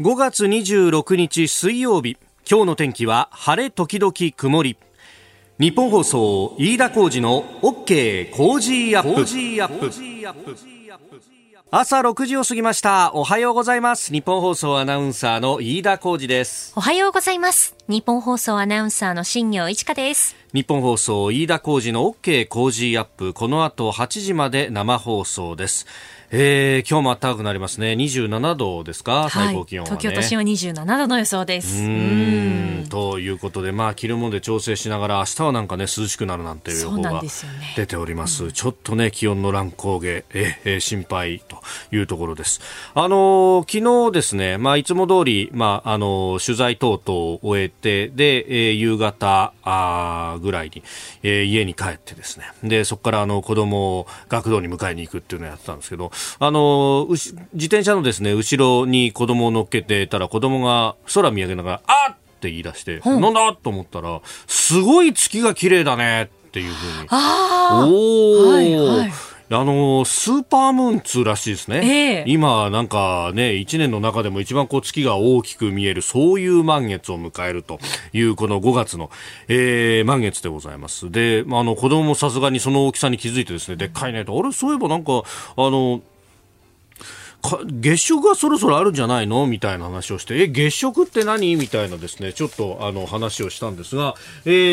5月26日水曜日、今日の天気は晴れ時々曇り。日本放送飯田浩司の OK コージーアップ。朝6時を過ぎました。おはようございます。日本放送アナウンサーの飯田浩司です。おはようございます。日本放送アナウンサーの新業一華です。日本放送飯田浩司の OK 工事アップ、この後8時まで生放送です。今日も暖かくなりますね。27度ですか、はい、最高気温はね。東京都心は27度の予想です。ということで、着るもので調整しながら、明日はなんかね、涼しくなるなんていう予報が出ております。ちょっとね、気温の乱高下、心配というところです。昨日ですね、いつも通り、取材等々を終えて、で、夕方ぐらいに、家に帰ってですね、でそこから子供を学童に迎えに行くっていうのをやってたんですけど、自転車のですね、後ろに子供を乗っけてたら、子供が空見上げながら、あっって言い出して、なんだと思ったら、すごい月が綺麗だねっていうふうに。はいはい、スーパームーン2らしいですね。今なんかね、1年の中でも一番こう月が大きく見える、そういう満月を迎えるというこの5月の、満月でございます。で、子供もさすがにその大きさに気づいてですね、でっかいねと、あれそういえばなんか月食がそろそろあるんじゃないのみたいな話をして、月食って何みたいなですね、ちょっと話をしたんですが、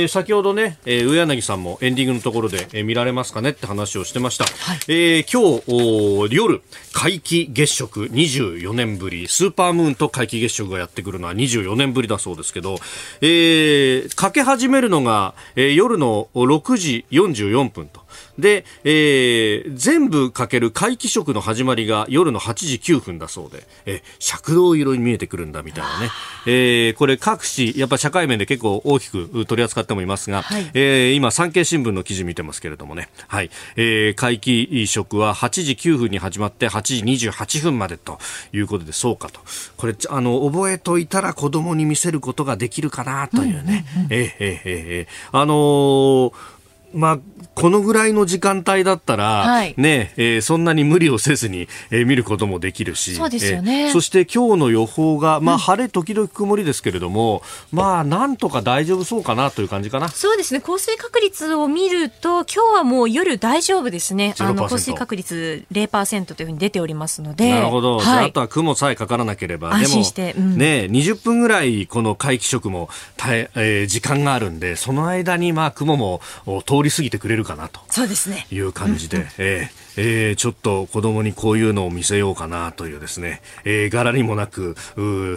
先ほどね、上柳さんもエンディングのところで、見られますかねって話をしてました、はい。今日夜、皆既月食24年ぶり、スーパームーンと皆既月食がやってくるのは24年ぶりだそうですけど、かけ始めるのが、夜の6時44分とで、全部かける皆既食の始まりが夜の8時9分だそうで、赤銅色に見えてくるんだみたいなね、これ各紙やっぱ社会面で結構大きく取り扱ってもいますが、はい、今産経新聞の記事見てますけれどもね、はい、皆既食は8時9分に始まって8時28分までということで、そうかと、これ覚えといたら子供に見せることができるかなというね、このぐらいの時間帯だったら、はいね、そんなに無理をせずに、見ることもできるし、 そうですよね。そして今日の予報が、晴れ時々曇りですけれども、なんとか大丈夫そうかなという感じかな。そうですね、降水確率を見ると今日はもう夜大丈夫ですね。降水確率 0% というふうに出ておりますので、なるほど、はい、あとは雲さえかからなければ安心して。でも、ね、20分ぐらいこの皆既食も時間があるんで、その間に雲も通り過ぎてくれるかなという感じ で、ちょっと子供にこういうのを見せようかなというですね、柄にもなく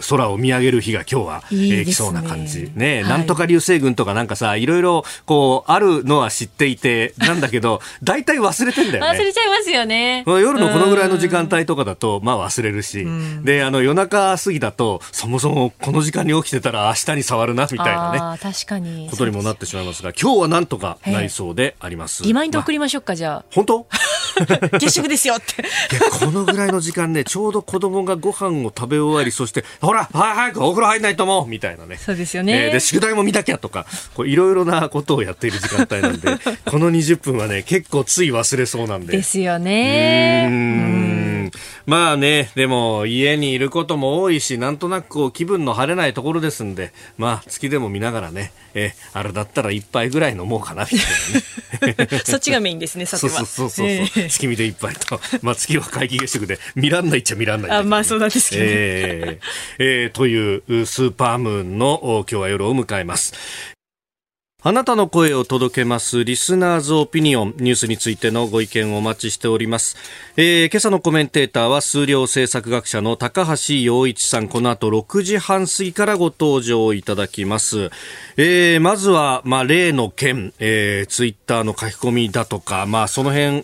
空を見上げる日が今日はいいですね。来そうな感じ、ね、はい、なんとか流星群とかなんかさ、いろいろこうあるのは知っていてなんだけど大体忘れてんだよね。忘れちゃいますよね。夜のこのぐらいの時間帯とかだと忘れるし、で夜中過ぎだとそもそもこの時間に起きてたら明日に触るなみたいなね、確かにことにもなってしまいますが、今日はなんとかないそうであります。リマインド送りましょうか、じゃあ。本当月食ですよってこのぐらいの時間ね、ちょうど子供がご飯を食べ終わり、そしてほら早くお風呂入んないともみたいなね。そうですよね。で宿題も見なきゃとか、いろいろなことをやっている時間帯なんでこの20分はね、結構つい忘れそうなんでですよね。でも家にいることも多いし、なんとなくこう気分の晴れないところですんで、月でも見ながらね、あれだったら一杯ぐらい飲もうかなみたいなねそっちがメインですね。さてはそう月見で一杯と、月は皆既月食で見らんないっちゃ見らんないん、そうなんですけどね、というスーパームーンの今日は夜を迎えます。あなたの声を届けます、リスナーズオピニオン。ニュースについてのご意見をお待ちしております。今朝のコメンテーターは数量政策学者の高橋洋一さん。この後6時半過ぎからご登場いただきます。まずは、例の件、ツイッターの書き込みだとか、その辺、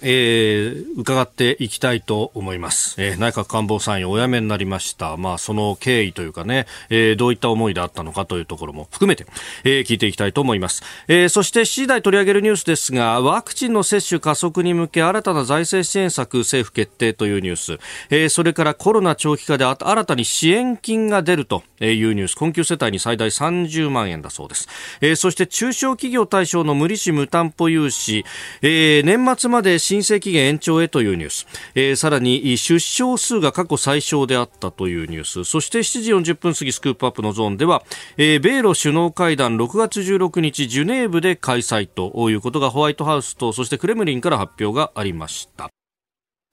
伺っていきたいと思います。内閣官房参与お辞めになりました。その経緯というかね、どういった思いであったのかというところも含めて、聞いていきたいと思います。そして次第取り上げるニュースですが、ワクチンの接種加速に向け新たな財政支援策政府決定というニュース、それからコロナ長期化で新たに支援金が出るというニュース。困窮世帯に最大30万円だそうです。そして中小企業対象の無利子無担保融資、年末まで申請期限延長へというニュース。さらに出生数が過去最小であったというニュース。そして7時40分過ぎスクープアップのゾーンでは、米ロ首脳会談6月16日ジュネーブで開催ということがホワイトハウスとそしてクレムリンから発表がありました。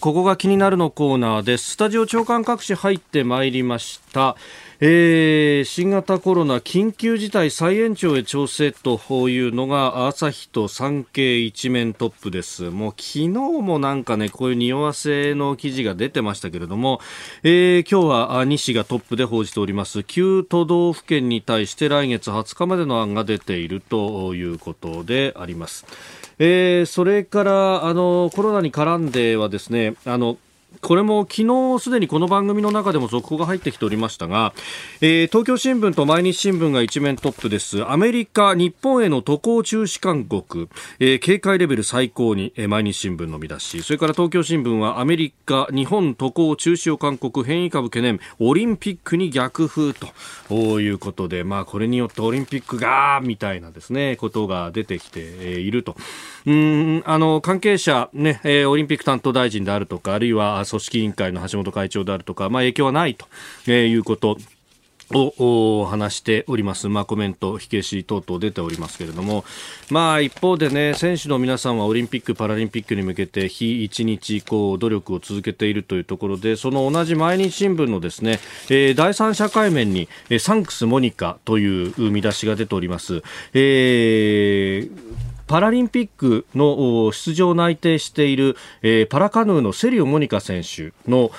ここが気になるのコーナーです。スタジオ長官各紙入ってまいりました。新型コロナ緊急事態再延長へ調整というのが朝日と産経一面トップです。もう昨日もなんかね、こういう匂わせの記事が出てましたけれども、今日は2紙がトップで報じております。9都道府県に対して来月20日までの案が出ているということであります。それからコロナに絡んではですね、これも昨日すでにこの番組の中でも続報が入ってきておりましたが、東京新聞と毎日新聞が一面トップです。アメリカ日本への渡航中止勧告、警戒レベル最高に、毎日新聞の見出し。それから東京新聞はアメリカ日本渡航中止を勧告、変異株懸念、オリンピックに逆風ということで、まあ、これによってオリンピックがみたいなですねことが出てきていると。関係者、ね、オリンピック担当大臣であるとか、あるいは組織委員会の橋本会長であるとか、まあ、影響はないということを話しております。まあ、コメント火消し等々出ておりますけれども、まあ、一方でね、選手の皆さんはオリンピックパラリンピックに向けて日一日こう努力を続けているというところで、その同じ毎日新聞のですね、第三社会面にサンクスモニカという見出しが出ております。パラリンピックの出場内定しているパラカヌーの瀬立モニカ選手の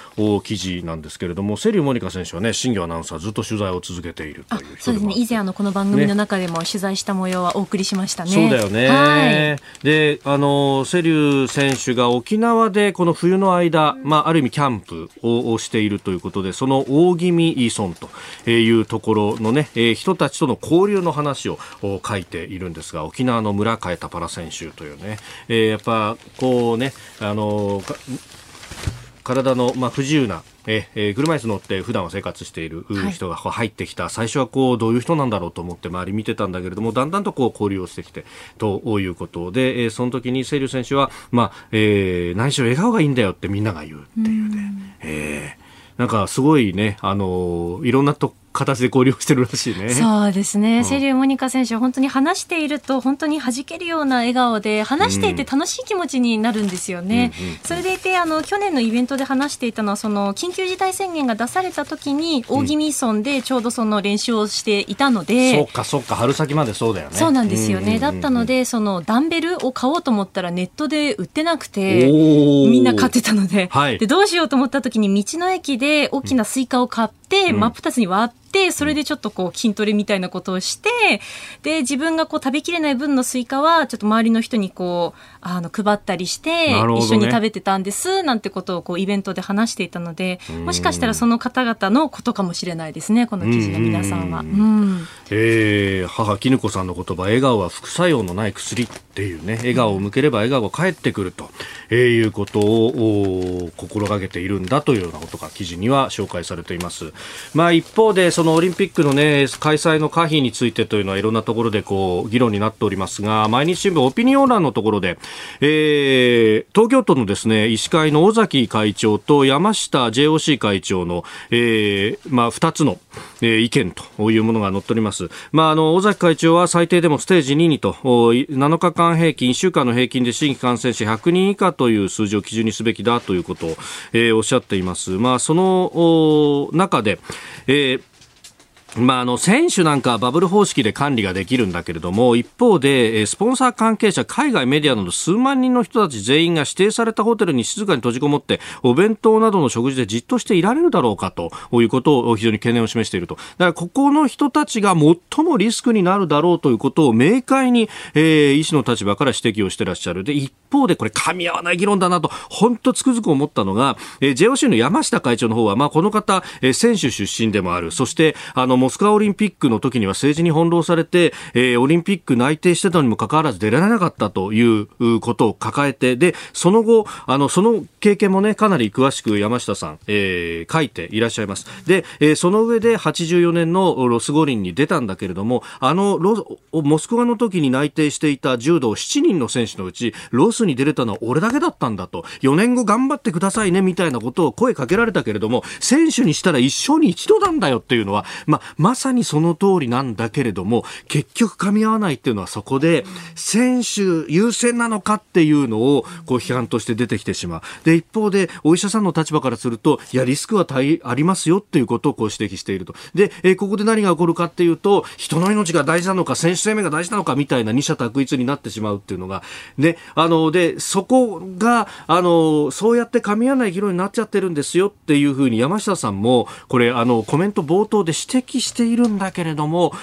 記事なんですけれども、瀬立モニカ選手はね、新業アナウンサーずっと取材を続けているという。そうですね、以前この番組の中でも取材した模様はお送りしましたね。そうだよね、はい、で瀬立選手が沖縄でこの冬の間、まあ、ある意味キャンプをしているということで、その大宜味村というところのね人たちとの交流の話を書いているんですが、沖縄の村上パラ選手というね、やっぱこうね、体の、まあ、不自由な車椅子乗って普段は生活している人が入ってきた、はい、最初はこうどういう人なんだろうと思って周り見てたんだけれども、だんだんとこう交流をしてきてということで、その時に瀬立選手は、まあ何しろ笑顔がいいんだよってみんなが言うっていうね、なんかすごいね、いろんなと形で交流してるらしいね。そうですね、瀬立モニカ選手は本当に話していると本当に弾けるような笑顔で、話していて楽しい気持ちになるんですよね、うんうんうん、それでいて去年のイベントで話していたのは、その緊急事態宣言が出された時に大宜味村でちょうどその練習をしていたので、うん、そうかそうか、春先までそうだよね。そうなんですよね、うんうんうんうん、だったのでそのダンベルを買おうと思ったらネットで売ってなくてみんな買ってたの で,、はい、でどうしようと思った時に道の駅で大きなスイカを買って、うん、真っ二つに割ってで、それでちょっとこう筋トレみたいなことをして、で自分がこう食べきれない分のスイカはちょっと周りの人にこう配ったりして、ね、一緒に食べてたんですなんてことをこうイベントで話していたので、もしかしたらその方々のことかもしれないですね、この記事の皆さんは。うん、母絹子さんの言葉、笑顔は副作用のない薬っていうね、笑顔を向ければ笑顔が返ってくると、いうことを心がけているんだというようなことが記事には紹介されています。まあ、一方でそのオリンピックの、ね、開催の可否についてというのはいろんなところでこう議論になっておりますが、毎日新聞オピニオン欄のところで、東京都のですね、医師会の尾崎会長と山下 JOC 会長の、まあ、2つの、意見というものが載っております。まあ、尾崎会長は最低でもステージ2にと7日間平均1週間の平均で新規感染者100人以下という数字を基準にすべきだということを、おっしゃっています。まあ、その中で、まあ、選手なんかはバブル方式で管理ができるんだけれども、一方でスポンサー関係者、海外メディアなど数万人の人たち全員が指定されたホテルに静かに閉じこもってお弁当などの食事でじっとしていられるだろうかということを非常に懸念を示していると。だからここの人たちが最もリスクになるだろうということを明快に、医師の立場から指摘をしてらっしゃる。で、一方でこれ噛み合わない議論だなと本当つくづく思ったのが、JOC の山下会長の方は、この方、選手出身でもある。そしてモスクワオリンピックの時には政治に翻弄されて、オリンピック内定してたにもかかわらず出られなかったということを抱えて、でその後その経験もねかなり詳しく山下さん、書いていらっしゃいます。で、その上で84年のロス五輪に出たんだけれども、モスクワの時に内定していた柔道7人の選手のうちロスに出れたのは俺だけだったんだと、4年後頑張ってくださいねみたいなことを声かけられたけれども、選手にしたら一生に一度なんだよっていうのは、まさにその通りなんだけれども、結局噛み合わないっていうのはそこで選手優先なのかっていうのをこう批判として出てきてしまう。で一方でお医者さんの立場からすると、いやリスクはありますよっていうことをこう指摘していると。で、ここで何が起こるかっていうと、人の命が大事なのか選手生命が大事なのかみたいな二者択一になってしまうっていうのがで、そこがそうやって噛み合わない議論になっちゃってるんですよっていうふうに山下さんもこれコメント冒頭で指摘しているんだけれども、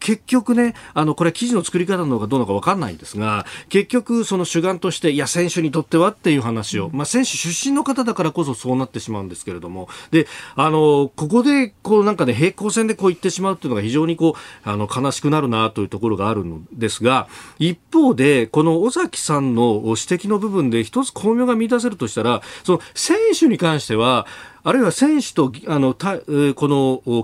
結局ねこれは記事の作り方なのかどうなのか分かんないんですが、結局その主眼として、いや選手にとってはっていう話を、選手出身の方だからこそそうなってしまうんですけれども、でここでこうなんかね平行線でこう言ってしまうっていうのが非常にこう悲しくなるなというところがあるんですが、一方でこの尾崎さんの指摘の部分で一つ巧妙が見出せるとしたら、その選手に関しては、あるいは選手とこの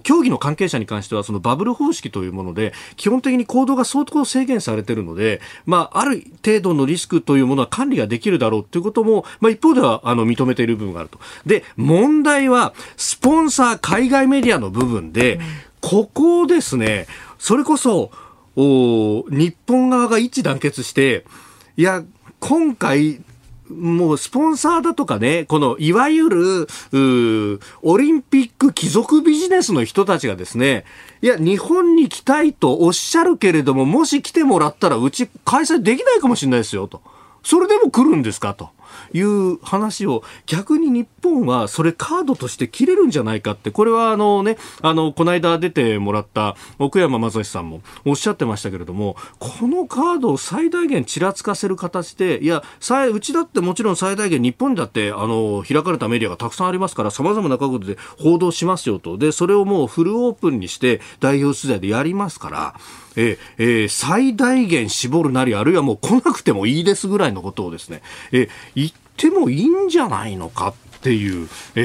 競技の関係者に関しては、そのバブル方式というもので基本的に行動が相当制限されているので、ある程度のリスクというものは管理ができるだろうということも、一方では認めている部分があると。で問題はスポンサー海外メディアの部分で、ここをですね、それこそ日本側が一致団結して、いや今回もうスポンサーだとかね、このいわゆるオリンピック貴族ビジネスの人たちがですね、いや日本に来たいとおっしゃるけれども、もし来てもらったらうち開催できないかもしれないですよと、それでも来るんですかという話を、逆に日本はそれカードとして切れるんじゃないかって、これはこの間出てもらった奥山正史さんもおっしゃってましたけれども、このカードを最大限ちらつかせる形で、いやうちだってもちろん最大限日本だって開かれたメディアがたくさんありますから、様々な角度で報道しますよと。でそれをもうフルオープンにして代表取材でやりますから、最大限絞るなり、あるいはもう来なくてもいいですぐらいのことをですね、言ってもいいんじゃないのかっていう、せ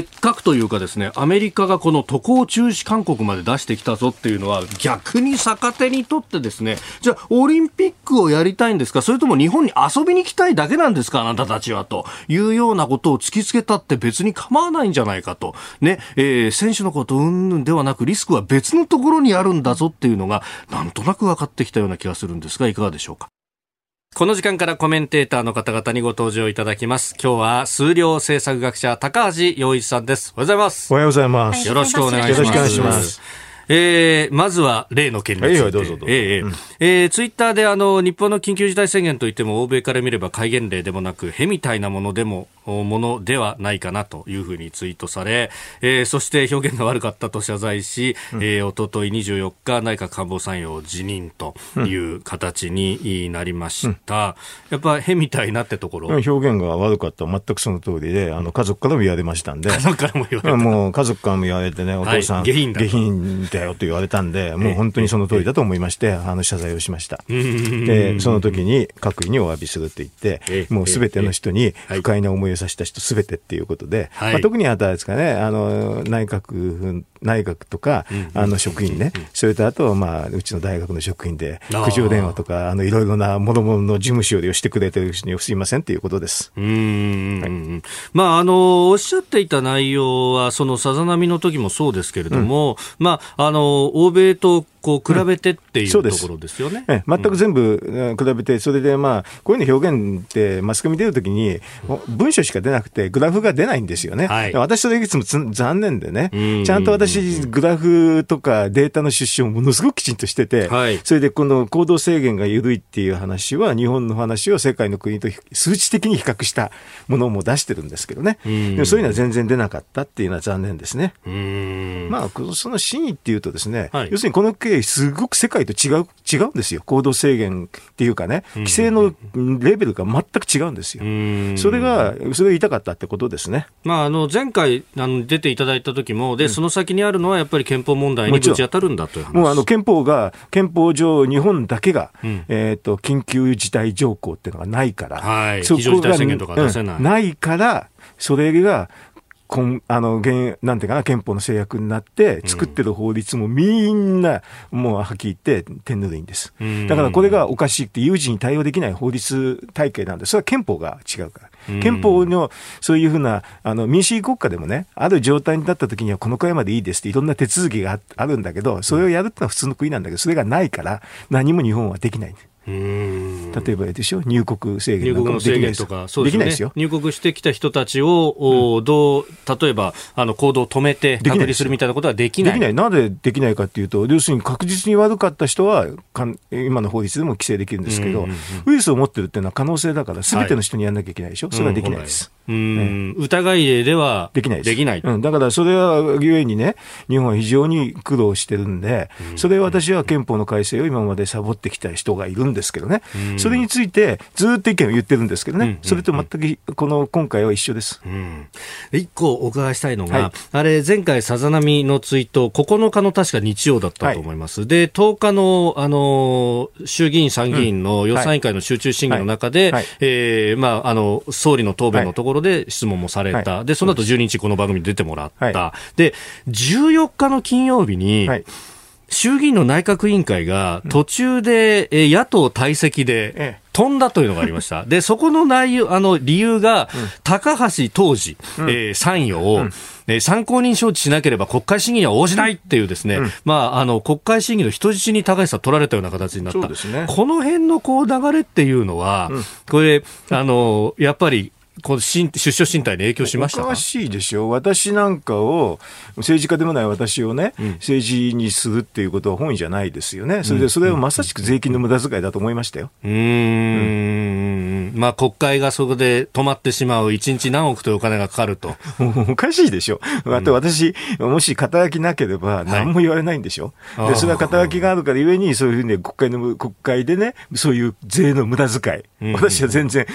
っかくというかですね、アメリカがこの渡航中止勧告まで出してきたぞっていうのは、逆に逆手にとってですね、じゃあオリンピックをやりたいんですか、それとも日本に遊びに来たいだけなんですかあなたたちは、というようなことを突きつけたって別に構わないんじゃないかとね、選手のこと云々ではなくリスクは別のところにあるんだぞっていうのがなんとなく分かってきたような気がするんですが、いかがでしょうか。この時間からコメンテーターの方々にご登場いただきます。今日は数量政策学者高橋洋一さんです。おはようございます。おはようございます。よろしくお願いします。よろしくお願いします。まずは例の件について、ツイッターで日本の緊急事態宣言といっても欧米から見れば戒厳令でもなくへみたいなものではないかなというふうにツイートされ、そして表現が悪かったと謝罪し、おととい24日内閣官房参与を辞任という形になりました、やっぱへみたいなってところ、表現が悪かった全くその通りで、家族からも言われましたんで、家族からも言われた、もう家族からも言われてね、お父さん、下品だと、下品だよと言われたんで、もう本当にその通りだと思いまして、謝罪をしました。でその時に各位にお詫びするって言って、もうすべての人に不快な思いをさせた人すべてっていうことで、特にあとはですかね、内閣とか、職員ね、それとあとうちの大学の職員で苦情電話とかいろいろなもろもろの事務処理をしてくれてる人にすいませんということです。おっしゃっていた内容はそのさざ波の時もそうですけれども、欧米とこう比べてっていうところですよね。全く全部比べて、それでこういうの表現ってマスコミ出るときに文章しか出なくてグラフが出ないんですよね、私それいつも残念でね、ちゃんと私グラフとかデータの出資をものすごくきちんとしてて、それでこの行動制限が緩いっていう話は日本の話を世界の国と数値的に比較したものも出してるんですけどね、でもそういうのは全然出なかったっていうのは残念ですね。その真意っていうとですね、要するにこの計すごく世界と違うんですよ。行動制限っていうかね、規制のレベルが全く違うんですよ。それを言いたかったってことですね。まあ、前回出ていただいた時もで、その先にあるのはやっぱり憲法問題にぶち当たるんだという話。もう憲法上日本だけが、緊急事態条項っていうのがないから、はい、非常事態宣言とか出せない、ないからそれがなんていうかな、憲法の制約になって作ってる法律もみんなもうはっきり言って手ぬるいんです。だからこれがおかしいって有事に対応できない法律体系なんで、それは憲法が違うから。憲法のそういうふうな民主主義国家でもね、ある状態になった時にはこのくらいまでいいですっていろんな手続きがあるんだけど、それをやるってのは普通の国なんだけど、それがないから何も日本はできない。例えばでしょ、入国制限の制限とかできないですよ。入国してきた人たちを、どう例えば行動を止めて隔離するみたいなことはできない。なんでできないかというと、要するに確実に悪かった人は今の法律でも規制できるんですけど、ウイルスを持ってるっていうのは可能性だから全ての人にやらなきゃいけないでしょ、はい、それはできないです、疑い例ではできないです、だからそれはゆえにね、日本は非常に苦労してるんで、それ私は憲法の改正を今までサボってきた人がいるんですけどね、それについてずっと意見を言ってるんですけどね、それと全く今回は一緒です、一個お伺いしたいのが、はい、あれ前回さざ波のツイート9日の確か日曜だったと思います、はい、で10日の、衆議院参議院の予算委員会の集中審議の中で、総理の答弁のところで質問もされた、はい、でその後12日この番組に出てもらった、はい、で14日の金曜日に、はい、衆議院の内閣委員会が途中で野党退席で飛んだというのがありました。で、そこの内容、理由が、高橋当時、参与を、参考人招致しなければ国会審議には応じないっていうですね、国会審議の人質に高橋さん取られたような形になった。そうですね。この辺の流れっていうのは、これ、やっぱり、出処進退に影響しましたか？おかしいでしょ。私なんかを政治家でもない私をね、政治にするっていうことは本意じゃないですよね。それはまさしく税金の無駄遣いだと思いましたよ。まあ、国会がそこで止まってしまう、1日何億というお金がかかるとおかしいでしょ。あと私、もし肩書きなければ何も言われないんでしょ、はい、でそれは肩書きがあるからゆえにそういうふうに国会でね、そういう税の無駄遣い、私は全然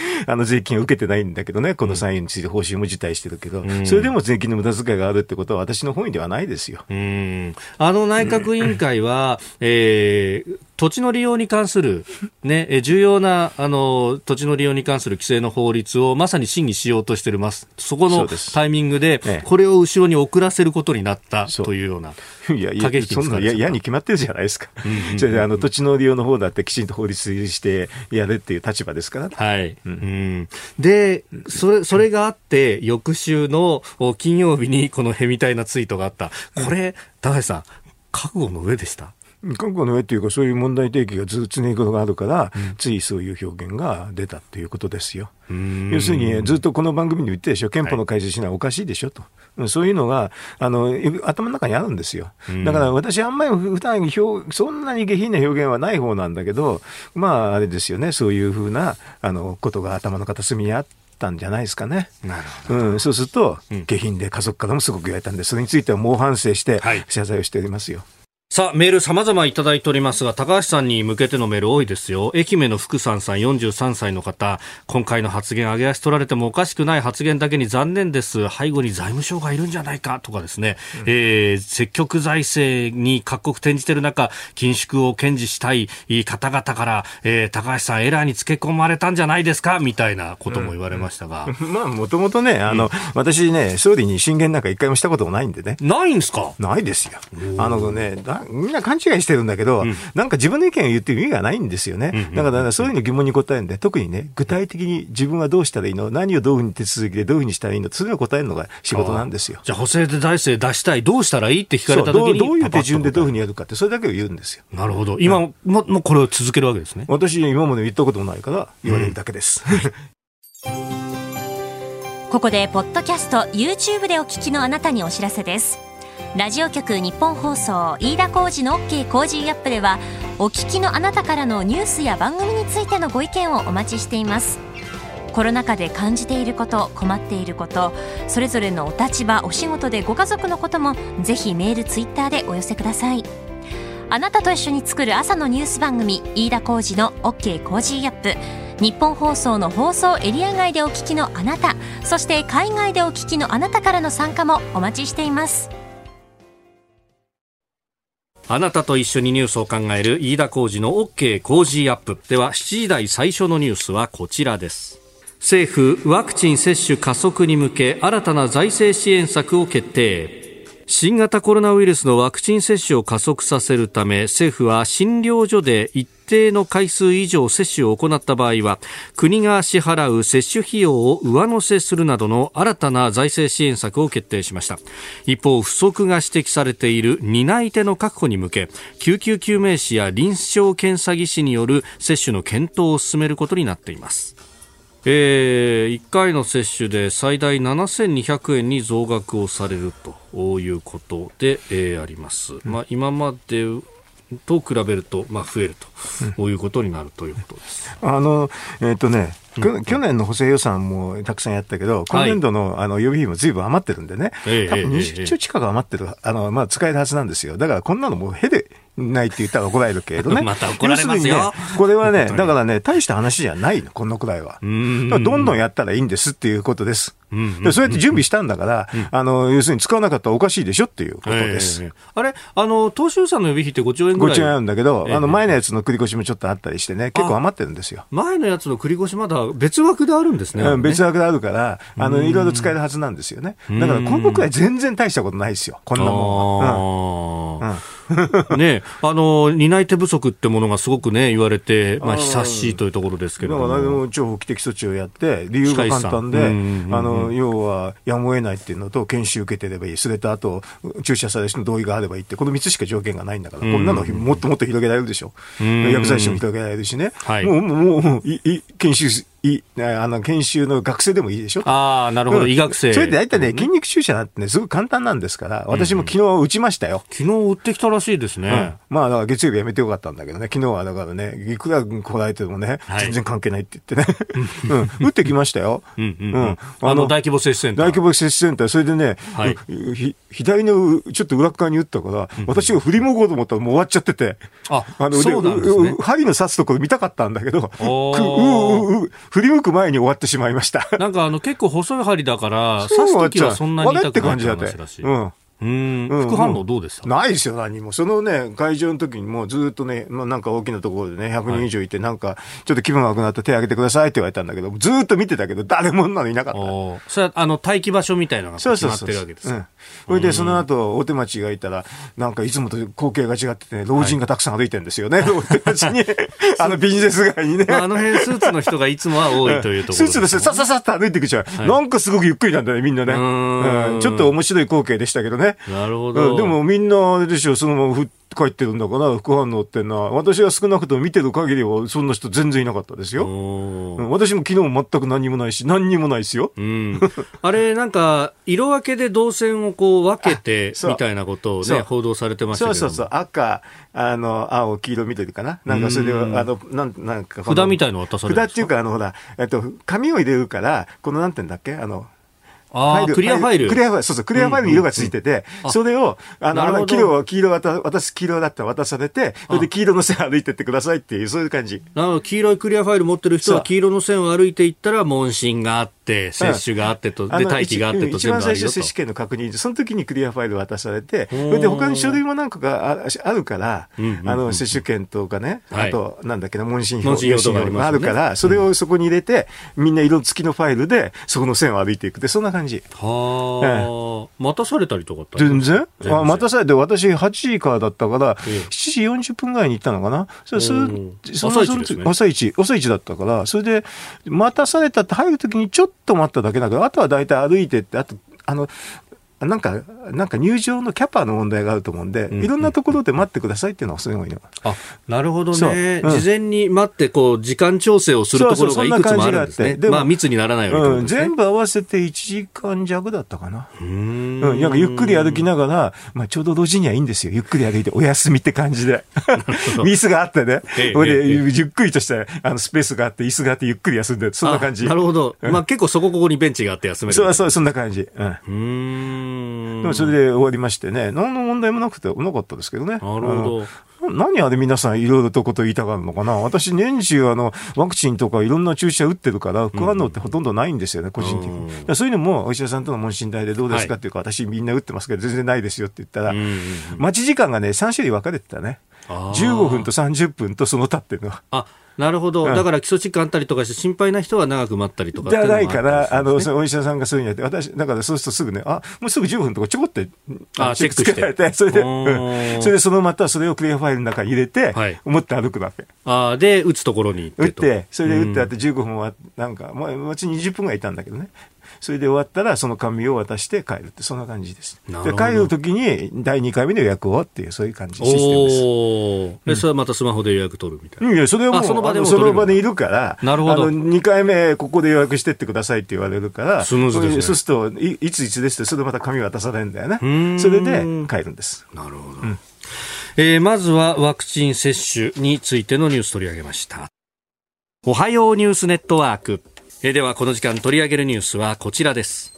税金を受けてないんだけどね、この参与について報酬も辞退してるけど、それでも税金の無駄遣いがあるってことは私の本意ではないですよ。内閣委員会は、土地の利用に関する、ね、重要な土地の利用に関する規制の法律をまさに審議しようとしています。そこのタイミングでこれを後ろに遅らせることになったというような駆け引きに使われちゃった。いやに決まってるじゃないですか。それで土地の利用の方だってきちんと法律してやるっていう立場ですから、はい、でそれがあって翌週の金曜日にこのへみたいなツイートがあった。これ高橋さん覚悟の上でした？韓国の上っていうか、そういう問題提起が常にことがあるから、ついそういう表現が出たっていうことですよ。要するにずっとこの番組に言ってでしょ、憲法の改正しないおかしいでしょと、そういうのが頭の中にあるんですよ。だから私あんまり普段そんなに下品な表現はない方なんだけど、まああれですよね、そういうふうなことが頭の片隅にあってたんじゃないですかね。なるほど、そうすると下品で家族からもすごく言われたんで、それについては猛反省して謝罪をしておりますよ。はい、さあメール様々いただいておりますが、高橋さんに向けてのメール多いですよ。愛媛の福さんさん43歳の方、今回の発言上げ足取られてもおかしくない発言だけに残念です。背後に財務省がいるんじゃないかとかですね、積極財政に各国転じている中、緊縮を堅持したい方々から、高橋さんエラーに付け込まれたんじゃないですかみたいなことも言われましたが、まあもともとね、私ね、総理に進言なんか一回もしたこともないんでね。ないんですか？ないですよ。ね、みんな勘違いしてるんだけど、なんか自分の意見を言ってる意味がないんですよね。だからそういうの疑問に答えるんで、特にね、具体的に自分はどうしたらいいの、何をどういうふうに手続きでどういうふうにしたらいいの、それを答えるのが仕事なんですよ。じゃあ補正で財政出したい、どうしたらいいって聞かれた時にどういう手順でどういうふうにやるかって、それだけを言うんですよ。なるほど。今もうこれを続けるわけですね。私今まで言ったこともないから言われるだけです。ここでポッドキャスト YouTube でお聞きのあなたにお知らせです。ラジオ局日本放送飯田浩二の OK コージーアップでは、お聞きのあなたからのニュースや番組についてのご意見をお待ちしています。コロナ禍で感じていること、困っていること、それぞれのお立場、お仕事でご家族のこともぜひメール、ツイッターでお寄せください。あなたと一緒に作る朝のニュース番組、飯田浩司の OK コージーアップ。日本放送の放送エリア外でお聞きのあなた、そして海外でお聞きのあなたからの参加もお待ちしています。あなたと一緒にニュースを考える飯田浩司の OK コージーアップでは、7時台最初のニュースはこちらです。政府ワクチン接種加速に向け新たな財政支援策を決定。新型コロナウイルスのワクチン接種を加速させるため、政府は診療所で一定の回数以上接種を行った場合は国が支払う接種費用を上乗せするなどの新たな財政支援策を決定しました。一方、不足が指摘されている担い手の確保に向け、救急救命士や臨床検査技師による接種の検討を進めることになっています。1回の接種で最大7200円に増額をされるということで、あります。今までと比べると、増えるということになるということです。去年の補正予算もたくさんやったけど、今年度の予備費も随分余ってるんでね、多分20兆近く余ってる、使えるはずなんですよ。だからこんなのもうへでないって言ったら怒られるけどね。また怒られますよ。これはね、だからね、大した話じゃないの、このくらいは。だからどんどんやったらいいんですっていうことです。そうやって準備したんだから、要するに使わなかったらおかしいでしょっていうことです。あれ、投資予算の予備費って5兆円ぐらい。5兆円あるんだけど、前のやつの繰り越しもちょっとあったりしてね、結構余ってるんですよ。前のやつの繰り越しまだ別枠であるんですね。別枠であるから、いろいろ使えるはずなんですよね。だからこのくらい全然大したことないですよ、こんなもんは。ね、担い手不足ってものがすごくね言われて、久しいというところですけれども、だから超法規的措置をやって理由が簡単で、要はやむを得ないっていうのと研修受けてればいい、それとあと注射される人の同意があればいいって、この3つしか条件がないんだから、こんなのもっともっと広げられるでしょ。薬剤師も広げられるしね、もう研修研修の学生でもいいでしょ。ああ、なるほど、医学生。それで大体ね、筋肉注射なんてね、すごく簡単なんですから、私も昨日打ちましたよ。昨日打ってきたらしいですね。だから月曜日やめてよかったんだけどね、昨日はだからね、いくら来られてもね、全然関係ないって言ってね、打ってきましたよ。大規模接種センター。大規模接種センター、それでね、左のちょっと裏側に打ったから、私が振り向こうと思ったらもう終わっちゃってて、そうなんですね。針の刺すところ見たかったんだけど、振り向く前に終わってしまいました。なんか結構細い針だから刺すときはそんなに痛くない話らしい。副反応どうでした？ないですよ、何も。そのね、会場の時にもうずっとね、なんか大きなところでね、100人以上いて、なんか、ちょっと気分悪くなって手挙げてくださいって言われたんだけど、ずっと見てたけど、誰もんなのいなかった。それは、待機場所みたいなのが決まってるわけです。それで、その後、大手町がいたら、なんかいつもと光景が違っててね、老人がたくさん歩いてるんですよね、大手町に。ビジネス街にね。辺、スーツの人がいつもは多いというところ。スーツの人、さささっと歩いていくじゃん。なんかすごくゆっくりなんだね、みんなね。ちょっと面白い光景でしたけどね。なるほど。でもみんなあれでしょ、そのまま帰ってるんだから副反応ってのは、私が少なくとも見てる限りはそんな人全然いなかったですよ。私も昨日も全く何もないし、何にもないですよ。あれなんか色分けで動線をこう分けてみたいなことをね報道されてましたけども、そう赤青黄色緑かな、なんかそれでなんか札みたいの渡されるんですか？札っていうかほら紙を入れるから、このなんていうんだっけ、クリアファイル。クリアファイルに色がついてて、それを、黄色黄色だったら渡されて、それで黄色の線歩いてってくださいっていう、そういう感じ。黄色いクリアファイル持ってる人は、黄色の線を歩いていったら、問診があって、接種があってと、で、待機があってと、全部あるよと。一番最初接種券の確認で、その時にクリアファイル渡されて、それで他に書類も何個かあるから、接種券とかね、あと、なんだっけな、問診票もあるから、それをそこに入れて、みんな色付きのファイルで、そこの線を歩いていく。で、そんな感じ。待たされたりとかって全然待たされて、私8時からだったから7時40分ぐらいに行ったのかな、朝一だったから、それで待たされたって入るときにちょっと待っただけだけど、あとは大体歩いてって、あとなんか入場のキャパの問題があると思うんで、いろんなところで待ってくださいっていうのはすごいの。なるほどね。事前に待って、こう、時間調整をするところがいくつもあるんですね。密にならないように。全部合わせて1時間弱だったかな。なんかゆっくり歩きながら、ちょうど同時にはいいんですよ。ゆっくり歩いて、お休みって感じで。ミスがあってね。ゆっくりとしたスペースがあって、椅子があって、ゆっくり休んで、そんな感じ。なるほど。結構そこここにベンチがあって休める。そう、そんな感じ。でもそれで終わりましてね、何の問題もなくてなかったですけどね。なるほど。何あれ皆さんいろいろとこと言いたがるのかな。私年中ワクチンとかいろんな注射打ってるから副反応ってほとんどないんですよね、個人的に。そういうのもお医者さんとの問診台でどうですかっていうか、私みんな打ってますけど全然ないですよって言ったら、待ち時間がね3種類分かれてたね。15分と30分とその他っていうのは。あ、なるほど。だから基礎疾患あったりとかして心配な人は長く待ったりとかっていうのがあったりするんですね。じゃないから、お医者さんがそういうのやって、私、だからそうするとすぐね、あ、もうすぐ15分とかちょこって、チェックしてられて、それでそのまたそれをクリアファイルの中に入れて、持って歩くわけ。あ、で、打つところに行ってと。打って、それで打ってあって15分は、なんか、もうちに20分ぐらいいたんだけどね。それで終わったらその紙を渡して帰るって、そんな感じです。で、帰るときに第2回目の予約をっていう、そういう感じシステムです。お、でそれはまたスマホで予約取るみたいな。いや、それはもうその場でいるから。なるほど。2回目ここで予約してってくださいって言われるから、スムーズですね。そうすると いつですって、それでまた紙渡されるんだよね。それで帰るんです。なるほど、まずはワクチン接種についてのニュース取り上げました。おはようニュースネットワーク。ではこの時間取り上げるニュースはこちらです。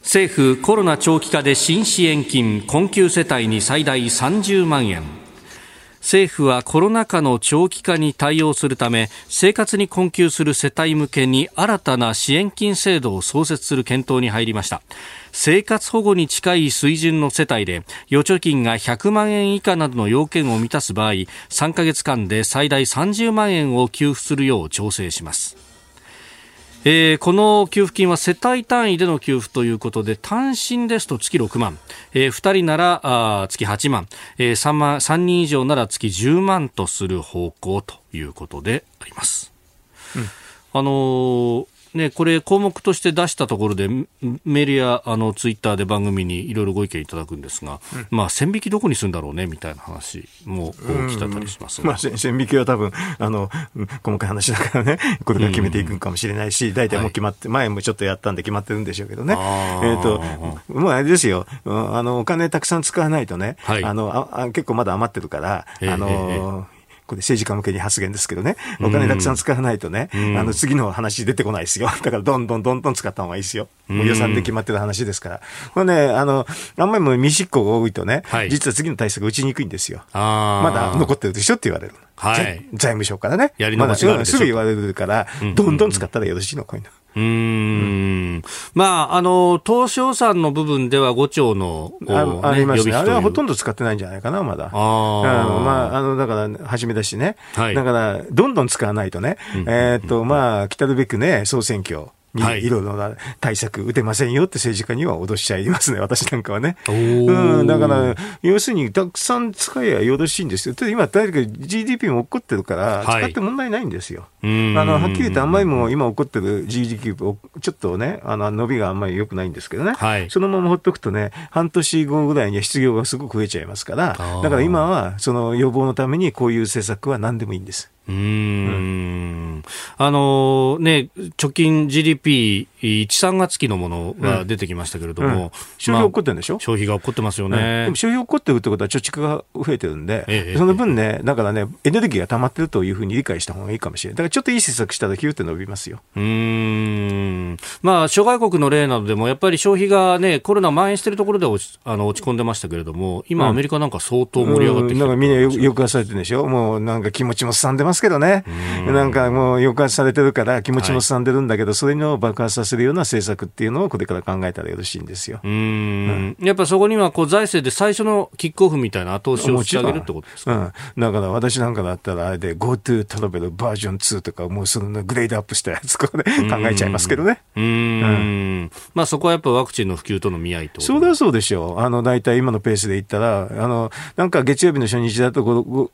政府コロナ長期化で新支援金、困窮世帯に最大30万円。政府はコロナ禍の長期化に対応するため、生活に困窮する世帯向けに新たな支援金制度を創設する検討に入りました。生活保護に近い水準の世帯で預貯金が100万円以下などの要件を満たす場合、3ヶ月間で最大30万円を給付するよう調整します。この給付金は世帯単位での給付ということで、単身ですと月6万、2人なら月8万、3人以上なら月10万とする方向ということであります。ね、これ項目として出したところで、メールやツイッターで番組にいろいろご意見いただくんですが、まあ、線引きどこにするんだろうねみたいな話も来たりしますが、まあ、線引きは多分細かい話だからね、これから決めていくかもしれないし、大体もう決まって、前もちょっとやったんで決まってるんでしょうけどね。もうあれですよ、お金たくさん使わないとね、結構まだ余ってるから、これ政治家向けに発言ですけどね、お金たくさん使わないとね、次の話出てこないですよ。だからどんどん使った方がいいですよ。もう予算で決まってる話ですから。これね、あんまりもう未執行が多いとね、実は次の対策打ちにくいんですよ。まだ残ってるでしょって言われる。財務省からね、まだすぐ言われるから、どんどん使ったらよろしいのかいな。まあ、当初予算の部分では5兆のありますね。あれはほとんど使ってないんじゃないかな、まだ。だから、初めだしね。だから、どんどん使わないとね、まあ、来たるべくね、総選挙。いろいろな対策打てませんよって政治家には脅しちゃいますね、私なんかはね。だから、要するにたくさん使えばよろしいんですよ。今、だいぶ GDP も起こってるから、使って問題ないんですよ。はっきり言って、あんまりも今起こってる GDP、ちょっとね、伸びがあんまり良くないんですけどね。そのまま放っとくとね、半年後ぐらいには失業がすごく増えちゃいますから、だから今は、その予防のためにこういう政策は何でもいいんです。ね、貯金 GDP 1、3月期のものが出てきましたけれども、消費が起こってるんでしょ。消費が起こってますよね。でも消費が起こってるってことは貯蓄が増えてるんで、その分ね、だからね、エネルギーが溜まってるというふうに理解した方がいいかもしれない。だからちょっといい施策しただけ言って伸びますよ。まあ、諸外国の例などでもやっぱり消費がね、コロナ蔓延してるところで落ち込んでましたけれども、今アメリカなんか相当盛り上がってきてる。なんかみんな抑圧されてるんでしょ。もうなんか気持ちもすさんでますけどね。なんかもう抑圧されてるから気持ちもすさんでるんだけど、それを爆発させるような政策っていうのをこれから考えたらよろしいんですよ。やっぱそこにはこう財政で最初のキックオフみたいな後押しをしてあげるってことですか。だから私なんかだったらあれで GoTo トラベルバージョン2とか、もうそのグレードアップしたやつこれ考えちゃいますけどね。まあ、そこはやっぱワクチンの普及との見合いと。それはそうでしょう。だいたい今のペースでいったらなんか月曜日の初日だと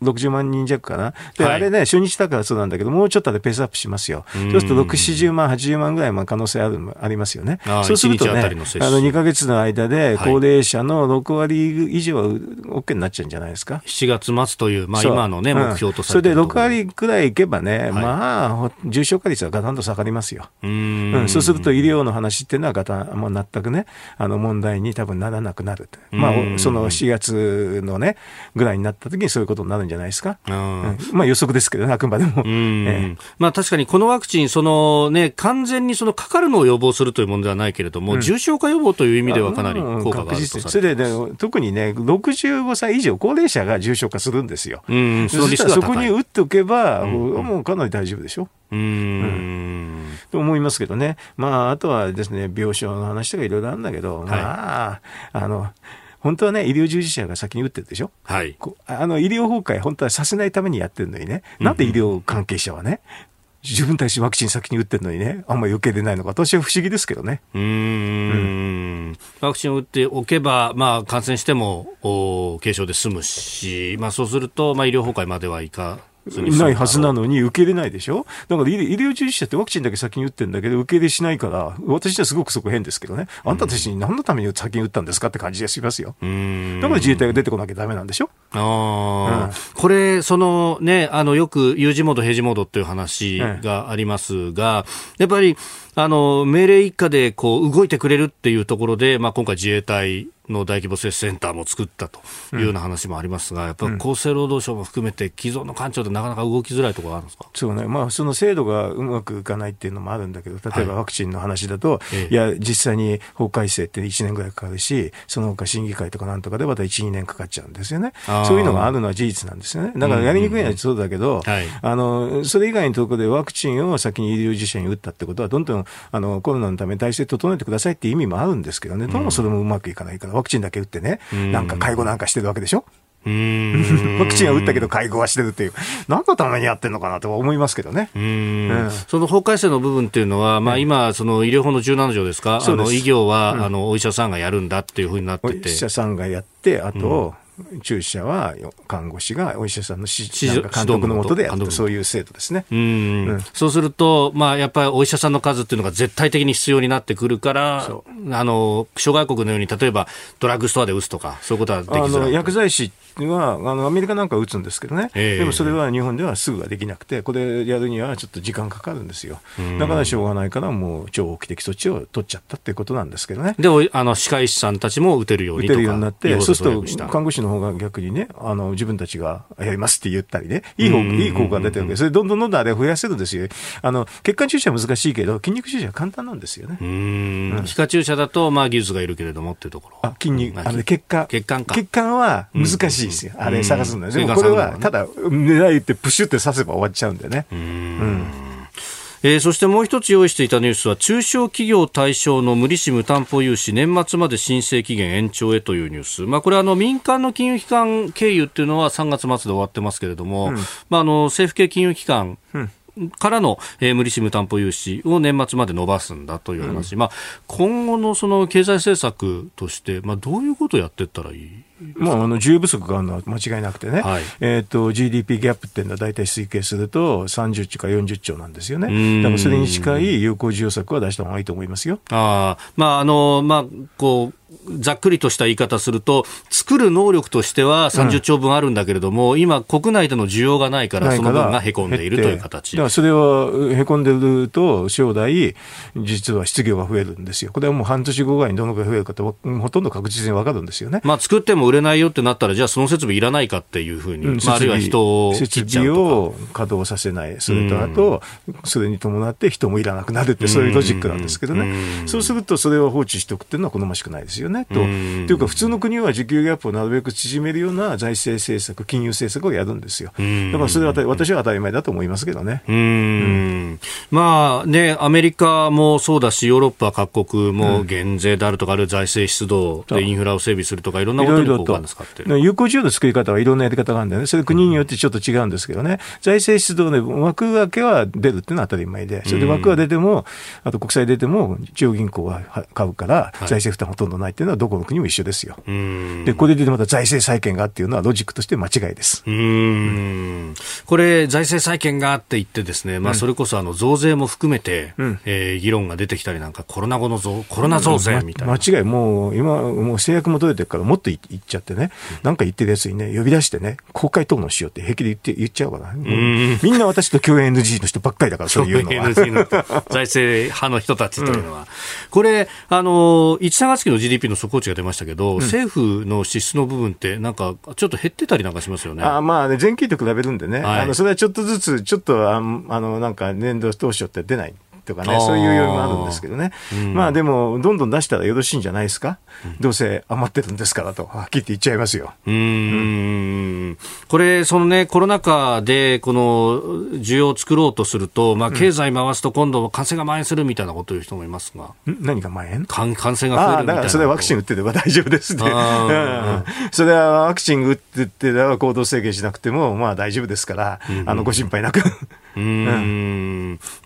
60万人弱かな。で、あれね、初日だからそうなんだけど、もうちょっとでペースアップしますよ。そうすると6、70万、80万ぐらい可能性ありますよね。そうするとね、2ヶ月の間で高齢者の6割以上は OK になっちゃうんじゃないですか。7月末という、まあ、今の、ね、目標とされているところ。それで6割くらいいけばね、まあ、重症化率はガタンと下がりますよ。そうすると医療の話っていうのはもう全くね、問題に多分ならなくなる。まあ、その4月のね、ぐらいになった時にそういうことになるんじゃないですか。まあ、予測ですけどね、あくまでも。まあ、確かにこのワクチン、そのね、完全にそのかかるのを予防するというものではないけれども、うん、重症化予防という意味ではかなり効果があるとされています。それで、ね、特にね65歳以上高齢者が重症化するんですよ、うん、そのリスクが高い。そこに打っておけば、うん、もうかなり大丈夫でしょと思いますけどね、まあ、あとはですね病床の話とかいろいろあるんだけど、はい、まあ本当はね医療従事者が先に打ってるでしょ、はい、医療崩壊本当はさせないためにやってるのにね、なんで医療関係者はね、うん、自分たちワクチン先に打ってるのにね、あんまり余計でないのか、私は不思議ですけどね。うん、ワクチンを打っておけば、まあ、感染しても軽症で済むし、まあ、そうすると、まあ、医療崩壊まではいかずに済むないはずなのに受け入れないでしょ。だから医療従事者ってワクチンだけ先に打ってるんだけど受け入れしないから、私はすごくそこ変ですけどね、あんたたちに何のために先に打ったんですかって感じがしますよ。だから自衛隊が出てこなきゃダメなんでしょ。あ、うん、これその、ね、よく有事モード平時モードという話がありますが、やっぱり命令一下でこう動いてくれるっていうところで、まあ、今回自衛隊の大規模接種センターも作ったというような話もありますが、やっぱり厚生労働省も含めて既存の官庁でなかなか動きづらいところがあるんですか。そうね、まあ、その制度がうまくいかないっていうのもあるんだけど、例えばワクチンの話だと、はい、いや実際に法改正って1年ぐらいかかるし、その他審議会とかなんとかでまた 1,2 年かかっちゃうんですよね。そういうのがあるのは事実なんですよね。だからやりにくいのはそうだけど、はい、それ以外のところでワクチンを先に医療従事者に打ったってことは、どんどんコロナのため体制整えてくださいっていう意味もあるんですけどね、どうもそれもうまくいかないから、ワクチンだけ打ってね、なんか介護なんかしてるわけでしょ。ワクチンは打ったけど介護はしてるっていう、何のためにやってるのかなとは思いますけどね。その法改正の部分っていうのは、まあ、今その医療法の17条ですか、医療は、お医者さんがやるんだっていうふうになってて、お医者さんがやって、あと、注射は看護師がお医者さんの監督の下でやると、そういう制度ですね。そうすると、まあ、やっぱりお医者さんの数っていうのが絶対的に必要になってくるから、諸外国のように例えばドラッグストアで打つとか、そういうことはできづらい。薬剤師はアメリカなんかは打つんですけどね、でもそれは日本ではすぐはできなくて、これやるにはちょっと時間かかるんですよ。だからしょうがないから、もう超期的措置を取っちゃったっていうことなんですけどね。で歯科医師さんたちも打てるようにとか、打てるようになって、そうすると看護師の方が逆にね、自分たちがやりますって言ったりね、いい効果が出てるわけで、それどんどんどんどんあれ増やせるんですよ。血管注射は難しいけど、筋肉注射は簡単なんですよね。皮下注射だと、まあ、技術がいるけれどもっていうところ、筋肉、血管は難しいですよ、あれ探すんだよ。でもこれはただ狙いってプシュって刺せば終わっちゃうんだよね。そしてもう一つ用意していたニュースは、中小企業対象の無利子無担保融資、年末まで申請期限延長へというニュース。まあ、これは民間の金融機関経由っていうのは3月末で終わってますけれども、まあ、政府系金融機関、からの、無利子無担保融資を年末まで伸ばすんだという話、まあ、今後のその経済政策として、まあ、どういうことをやっていったらいいですか。まあ、需要不足があるのは間違いなくてね、はい、GDP ギャップっていうのは大体推計すると30兆から40兆なんですよね。だからそれに近い有効需要策は出した方がいいと思いますよ。こうざっくりとした言い方すると、作る能力としては30兆分あるんだけれども、今国内での需要がないから、その分がへこんでいるという形。だからそれはへこんでると将来実は失業が増えるんですよ。これはもう半年後ぐらいにどのくらい増えるかってほとんど確実に分かるんですよね。まあ、作っても売れないよってなったら、じゃあその設備いらないかっていうふうに、あるいは人を切っちゃうとか、設備を稼働させない。それとあとそれに伴って人もいらなくなるって、そういうロジックなんですけどね。そうするとそれを放置しておくっていうのは好ましくないですよね。というか、普通の国は需給ギャップをなるべく縮めるような財政政策、金融政策をやるんですよ。だからそれは私は当たり前だと思いますけどね。まあね、アメリカもそうだし、ヨーロッパ各国も減税であるとか、あるいは財政出動でインフラを整備するとか、いろんなことに効果を使ってる。有効需要の作り方はいろんなやり方があるんだよね。それ国によってちょっと違うんですけどね。財政出動で枠分けは出るっていうのは当たり前で、それで枠が出ても、あと国債出ても中央銀行は買うから財政負担ほとんどないっていうのはどこの国も一緒ですよ。でこれでまた財政再建がっていうのはロジックとして間違いです。これ財政再建がって言ってですね、まあ、それこそ増税も含めて、議論が出てきたりなんか、コロナ後のコロナ増税みたいな、間違いもう今もう制約も取れてるから、もっと言っちゃってね、なんか言ってるやつにね呼び出してね、公開討論しようって平気で言っちゃうから、みんな私と共演 NG の人ばっかりだから、そういうのは財政派の人たちというのは、これ1月期の GDP の速報値が出ましたけど、政府の支出の部分ってなんかちょっと減ってたりなんかしますよね。まあね、前期と比べるんでね、それはちょっとずつ、ちょっとなんか年度当初って出ない。とかね、そういう余裕もあるんですけどね、まあでもどんどん出したらよろしいんじゃないですか、どうせ余ってるんですからとはっきり言っちゃいますよ。これそのね、コロナ禍でこの需要を作ろうとすると、まあ、経済回すと今度感染が蔓延するみたいなことを言う人もいますが、何が蔓延？感染が増えるみたいな。だからそれはワクチン打ってれば大丈夫ですね。それはワクチン打ってって行動制限しなくてもまあ大丈夫ですから、ご心配なく。ま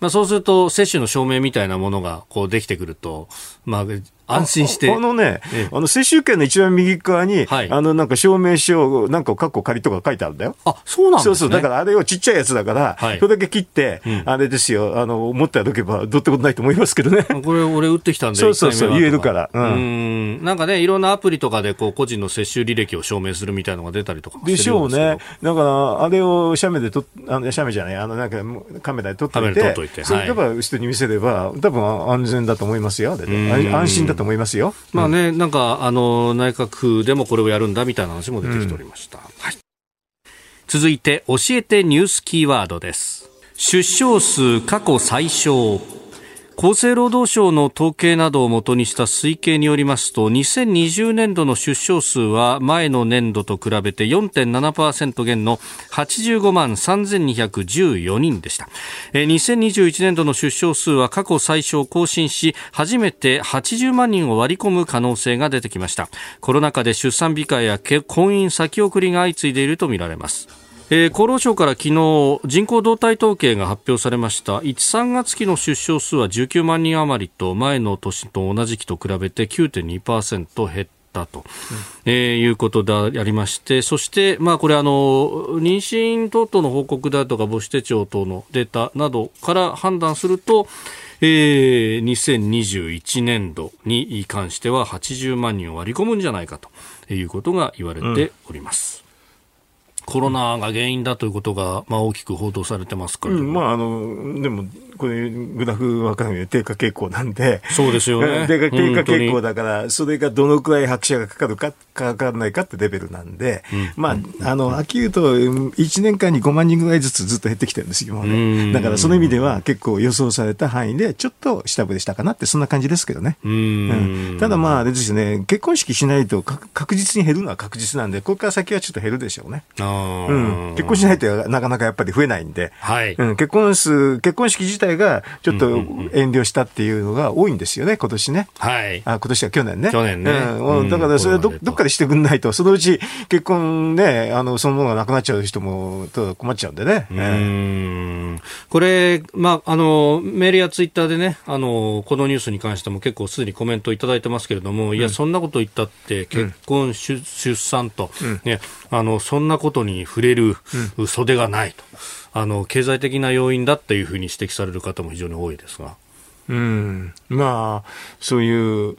あ、そうすると接種の証明みたいなものがこうできてくると、まあ安心してね、接種券の一番右側に、なんか証明書をなんかカッコ仮とか書いてあるんだよ。あ、そうなんですね。そうそう、だからあれをちっちゃいやつだから、それだけ切って、あれですよ、持って歩けばどうってことないと思いますけどね。これ俺打ってきたんで、そうそうそう、言えるから、なんかね、いろんなアプリとかでこう個人の接種履歴を証明するみたいなのが出たりとかしてるんですけど。でしょうね。だからあれを写メで写メじゃない、なんかカメラで撮っておいて、それから人に見せれば多分安全だと思いますよ。安心だと思いますよ。まあね、なんか内閣府でもこれをやるんだみたいな話も出てきておりました。続いて教えてニュースキーワードです。出生数過去最少。厚生労働省の統計などをもとにした推計によりますと、2020年度の出生数は前の年度と比べて 4.7% 減の85万3214人でした。2021年度の出生数は過去最少を更新し、初めて80万人を割り込む可能性が出てきました。コロナ禍で出産控えや婚姻先送りが相次いでいるとみられます。厚労省から昨日人口動態統計が発表されました。1、3月期の出生数は19万人余りと、前の年と同じ期と比べて 9.2% 減ったと、いうことでありまして、そして、まあ、これ妊娠等々の報告だとか母子手帳等のデータなどから判断すると、2021年度に関しては80万人を割り込むんじゃないかということが言われております。コロナが原因だということが、まあ、大きく報道されてますから、でもこれグラフはかなり低下傾向なんで、そうですよね。低下傾向だから、それがどのくらい拍車がかかるかかからないかってレベルなんで、秋言うと1年間に5万人ぐらいずつずっと減ってきてるんですよ、だからその意味では結構予想された範囲でちょっと下振れしたかなって、そんな感じですけどね。ただまああれですね、結婚式しないと確実に減るのは確実なんで、これから先はちょっと減るでしょうね。結婚しないとなかなかやっぱり増えないんで、結婚式自体がちょっと遠慮したっていうのが多いんですよね、今年ね。今年は去年ね、だからそれは どっかでしてくんないと、そのうち結婚ね、そのものがなくなっちゃう人も困っちゃうんでね。これ、まあ、メールやツイッターでね、このニュースに関しても結構すでにコメントいただいてますけれども、いやそんなこと言ったって結婚、出産と、ね、そんなことに触れる袖がないと、経済的な要因だっていうふうに指摘される方も非常に多いですが、まあそういう、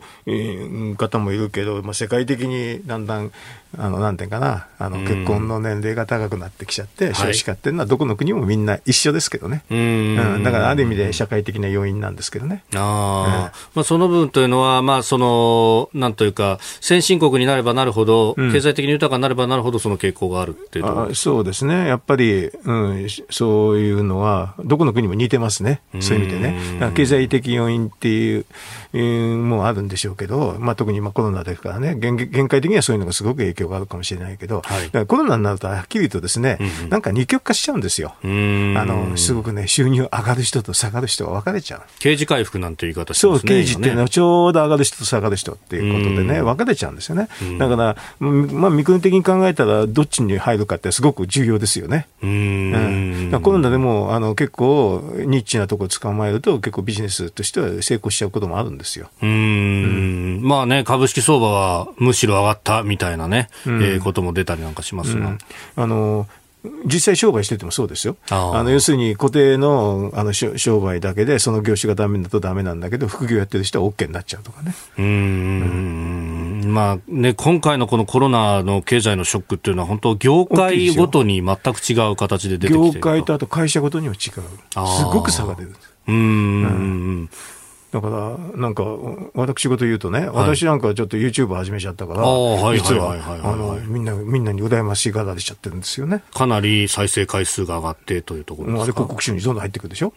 方もいるけど、世界的にだんだんなんていうかな、結婚の年齢が高くなってきちゃって、少子化っていうのはどこの国もみんな一緒ですけどね。だからある意味で社会的な要因なんですけどね。その分というのは、なんというか、先進国になればなるほど、経済的に豊かになればなるほど、その傾向があるっていうところです。そうですね。やっぱり、そういうのはどこの国も似てますね。そういう意味でね。経済的要因っていう、もあるんでしょうけど、特に今コロナですからね、限界的にはそういうのがすごく影響があるかもしれないけど、だからコロナになるとはっきり言うとですね、なんか二極化しちゃうんですよ。すごくね、収入上がる人と下がる人が分かれちゃう。刑事回復なんて言い方しますね。そう、刑事っていうのはちょうど上がる人と下がる人っていうことでね、分かれちゃうんですよね。だから、見組み的に考えたらどっちに入るかってすごく重要ですよね。コロナでも結構ニッチなところ捕まえると結構ビジネスとしては成功しちゃうこともあるんですよ。まあね、株式相場はむしろ上がったみたいなね。ことも出たりなんかしますが、実際商売しててもそうですよ。要するに固定の、商売だけでその業種がダメだとダメなんだけど、副業やってる人は OK になっちゃうとかね。まあね、今回のこのコロナの経済のショックっていうのは本当業界ごとに全く違う形で出てきている。業界とあと会社ごとにも違う。すごく差が出る。だからなんか私事言うとね、私なんかちょっと YouTube 始めちゃったから、実はみんなに羨ましい方でしちゃってるんですよね。かなり再生回数が上がってというところですか。あれ広告収入にどんどん入ってくるでしょ。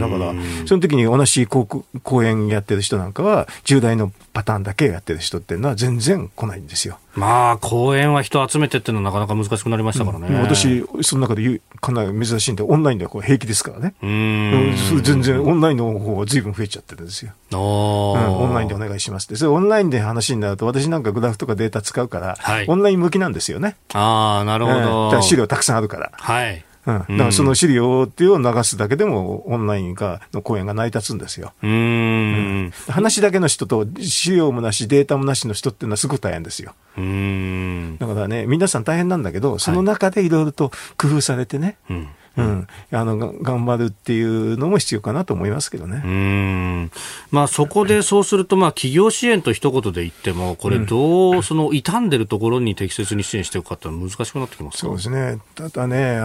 だからその時に同じ公演やってる人なんかは10代のパターンだけやってる人っていうのは全然来ないんですよ。まあ公演は人集めてっていうのはなかなか難しくなりましたからね、私その中でかなり珍しいんでオンラインではこう平気ですからね。全然オンラインの方が随分増えちゃってるんですよ。オンラインでお願いしますって、それオンラインで話になると私なんかグラフとかデータ使うから、はい、オンライン向きなんですよね。なるほど、資料たくさんあるから、はいだからその資料っていうのを流すだけでもオンライン化の講演が成り立つんですよ。話だけの人と資料もなしデータもなしの人っていうのはすごく大変ですよ。だからね、皆さん大変なんだけど、その中でいろいろと工夫されてね、はい頑張るっていうのも必要かなと思いますけどね。まあ、そこでそうすると、まあ、企業支援と一言で言っても、これどうその傷んでるところに適切に支援していくかって難しくなってきますか。そうですね。ただね、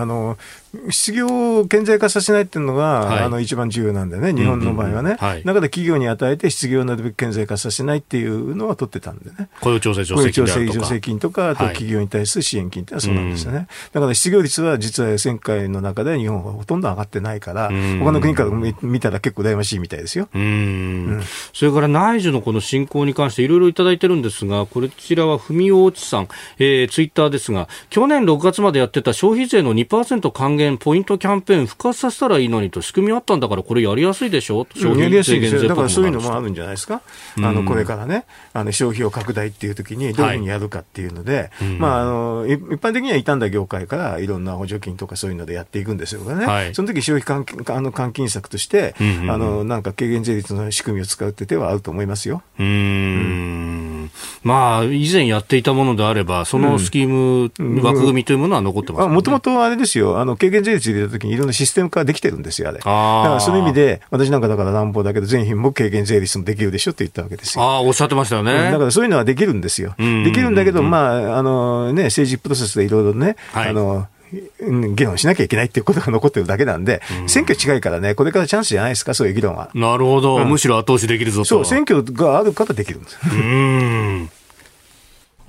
失業を顕在化させないっていうのが、一番重要なんだよね、日本の場合はね。だから企業に与えて失業をなるべく顕在化させないっていうのは取ってたんでね。雇用調整助成金であるとか。雇用調整助成金とか、あと企業に対する支援金ってのはそうなんですよね。だから失業率は実は前回の中で日本はほとんど上がってないから、他の国から見たら結構羨ましいみたいですよ。それから内需のこの進行に関していろいろいただいてるんですが、こちらは文雄内さん、ツイッターですが、去年6月までやってた消費税の 2% 還元ポイントキャンペーン復活させたらいいのにと、仕組みあったんだからこれやりやすいでしょ。やりやすいですよ。だからそういうのもあるんじゃないですか。これからね、消費を拡大っていう時にどういうふうにやるかっていうので、一般的には傷んだ業界からいろんな補助金とかそういうのでやっていくんですよね。その時消費換金策として、なんか軽減税率の仕組みを使うって手はあると思いますよ。まあ、以前やっていたものであれば、そのスキーム、枠組みというものは残ってますもんね。もともとあれですよ、軽減税率入れたときにいろんなシステム化できてるんですよ、あれ。だからそういう意味で、私なんかだから乱暴だけど、全品も軽減税率もできるでしょって言ったわけですよ。おっしゃってましたよね。だからそういうのはできるんですよ。できるんだけど、まあ、政治プロセスでいろいろね、議論しなきゃいけないっていうことが残ってるだけなんで、選挙違いからね、これからチャンスじゃないですか、そういう議論は。なるほど、むしろ後押しできるぞと。そう、選挙があるからできるんです。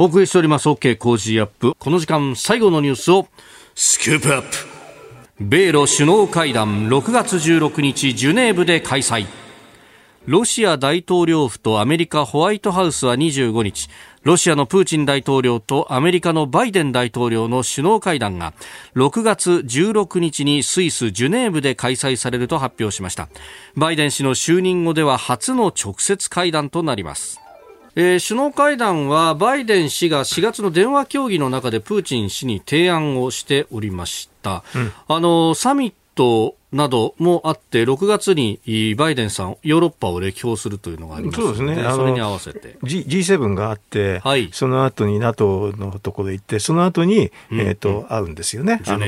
お送りしております OK 工事アップ、この時間最後のニュースをスクープアップ。米ロ首脳会談6月16日ジュネーブで開催。ロシア大統領府とアメリカホワイトハウスは25日、ロシアのプーチン大統領とアメリカのバイデン大統領の首脳会談が6月16日にスイス・ジュネーブで開催されると発表しました。バイデン氏の就任後では初の直接会談となります。首脳会談はバイデン氏が4月の電話協議の中でプーチン氏に提案をしておりました。サミットなどもあって6月にバイデンさんヨーロッパを歴訪するというのがありますので、そうですね、それに合わせて G7 があって、その後に NATO のところへ行って、その後に、会うんですよね、ジュ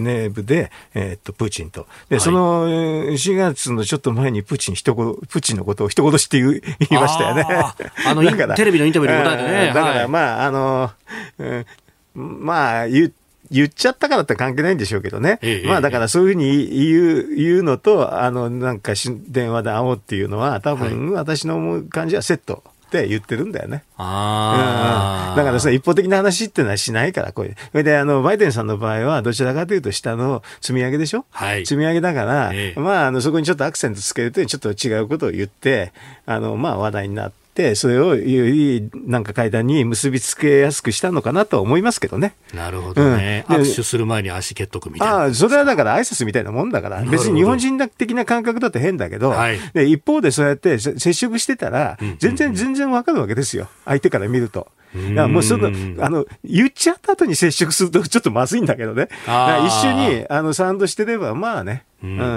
ネーブで、プーチンとで、その4月のちょっと前にプーチンのことを人殺しって言いましたよね。テレビのインタビューに答えてね。だからまあ言っちゃったからって関係ないんでしょうけどね。まあだからそういうふうに言うのと、なんか電話で会おうっていうのは多分私の思う感じはセットって言ってるんだよね。だからその一方的な話ってのはしないから、それでバイデンさんの場合はどちらかというと下の積み上げでしょ、積み上げだから、そこにちょっとアクセントつけるとちょっと違うことを言って、話題になって、それをなんか会談に結びつけやすくしたのかなとは思いますけどね。なるほどね、握手する前に足蹴っとくみたいな。それはだから挨拶みたいなもんだから、別に日本人的な感覚だと変だけど、で一方でそうやって接触してたら全然わかるわけですよ、相手から見ると。もう言っちゃった後に接触するとちょっとまずいんだけどね。一緒にサウンドしてればまあね、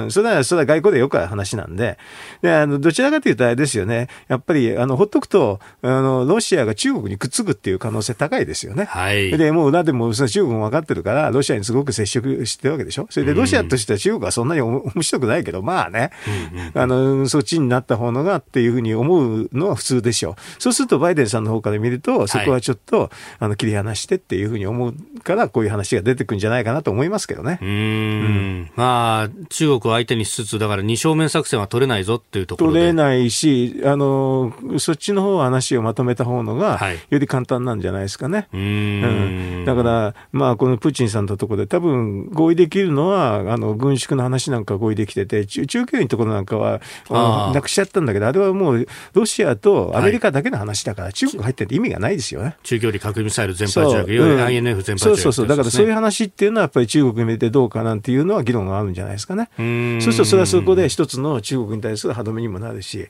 それは外交でよくある話なんで、どちらかというとあれですよね、やっぱりほっとくとロシアが中国にくっつくっていう可能性高いですよね。でもう裏でも中国も分かってるからロシアにすごく接触してるわけでしょ。それでロシアとしては中国はそんなに面白くないけど、まあね、そっちになった方のがっていうふうに思うのは普通でしょ。そうするとバイデンさんの方から見ると、そこはちょっと切り離してっていうふうに思うから、こういう話が出てくるんじゃないかなと思いますけどね。まあ中国を相手にしつつ、だから二正面作戦は取れないぞっていうところで取れないし、そっちの方は話をまとめた方のが、はい、より簡単なんじゃないですかね。だから、まあ、このプーチンさんのところで多分合意できるのは軍縮の話なんか合意できてて、中距離のところなんかはなくしちゃったんだけど、あれはもうロシアとアメリカだけの話だから、はい、中国入ってて意味がないですよね。中距離核ミサイル全般条約、INF 全般条約、そう、だからそういう話っていうのはやっぱり中国に向いてどうかなんていうのは議論があるんじゃないですかね。そうするとそれはそこで一つの中国に対する歯止めにもなるし、